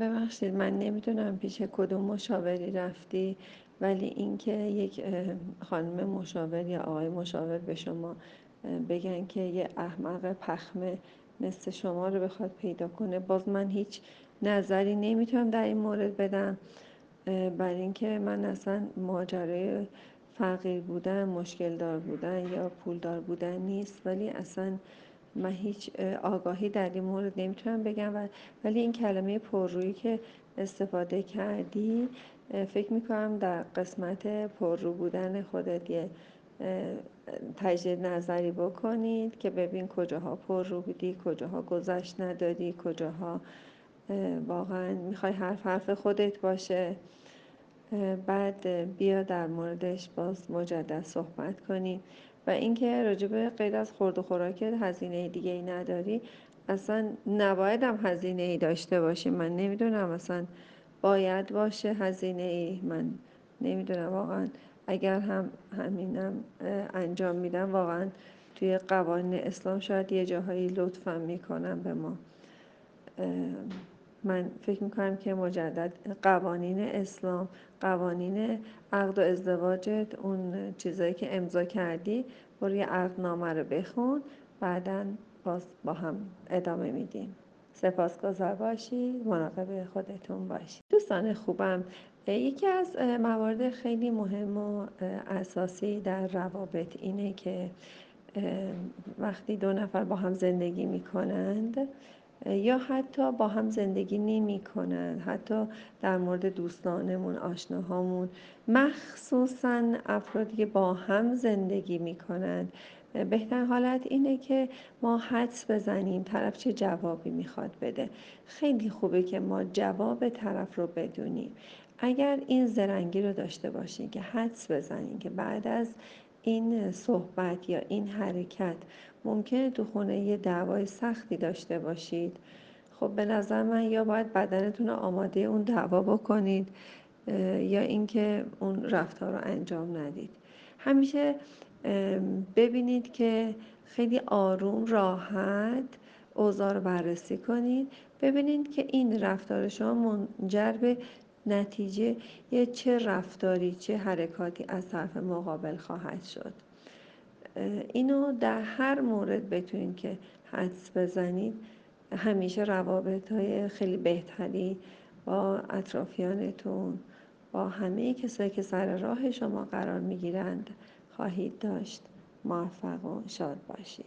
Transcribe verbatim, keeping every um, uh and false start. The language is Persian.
ببخشید، من نمیدونم پیش کدوم مشاوری رفتی، ولی اینکه یک اه، خانم مشاور یا آقای مشاور به شما اه، بگن که یه احمق پخمه مثل شما رو بخواد پیدا کنه، باز من هیچ نظری نمیتونم در این مورد بدم. اه، برای اینکه من اصلا ماجرای فقیر بودن، مشکل دار بودن یا پول دار بودن نیست، ولی اصلا من هیچ اه، آگاهی در این مورد نمیتونم بگم. و ولی این کلمه پررویی که استفاده کردی، اه، فکر میکنم در قسمت پررو بودن خودت یه اه، تجدید نظری بکنید که ببین کجاها پررو بودی، کجاها گذشت نداری، کجاها اه، واقعا میخوای حرف حرف خودت باشه. اه، بعد اه، بیا در موردش باز مجدد صحبت کنیم. و اینکه راجبه غیر از خورد و خوراک هزینه دیگه ای نداری، اصلا نباید هم هزینه ای داشته باشی. من نمیدونم اصلا باید باشه هزینه ای، من نمیدونم واقعا. اگر هم همینم اه، انجام میدم، واقعا توی قوانین اسلام شاید یه جاهایی لطفم میکنم به ما. ام، من فکر میکنم که مجدد قوانین اسلام، قوانین عقد و ازدواجت، اون چیزایی که امضا کردی، برو یه عقدنامه رو بخون، بعدا باز با هم ادامه میدیم. سپاسگزار باشید، مراقب خودتون باشید. دوستان خوبم، یکی از موارد خیلی مهم و اساسی در روابط اینه که وقتی دو نفر با هم زندگی میکنند یا حتی با هم زندگی نمی کنند، حتی در مورد دوستانمون، آشناهامون، مخصوصا افرادی که با هم زندگی می کنند، بهتر حالت اینه که ما حدس بزنیم طرف چه جوابی میخواد بده. خیلی خوبه که ما جواب طرف رو بدونیم. اگر این زرنگی رو داشته باشین که حدس بزنین که بعد از این صحبت یا این حرکت ممکنه تو خونه یه دعوای سختی داشته باشید، خب به نظر من یا باید بدنتون رو آماده اون دعوا بکنید یا اینکه اون رفتار رو انجام ندید. همیشه ببینید که خیلی آروم، راحت اوضاع رو بررسی کنید، ببینید که این رفتار شما منجر به نتیجه یه چه رفتاری، چه حرکاتی از طرف مقابل خواهد شد. اینو در هر مورد بتونید که حدس بزنید، همیشه روابط‌های خیلی بهتری با اطرافیانتون، با همه کسایی که سر راه شما قرار می‌گیرند خواهید داشت. موفق و شاد باشید.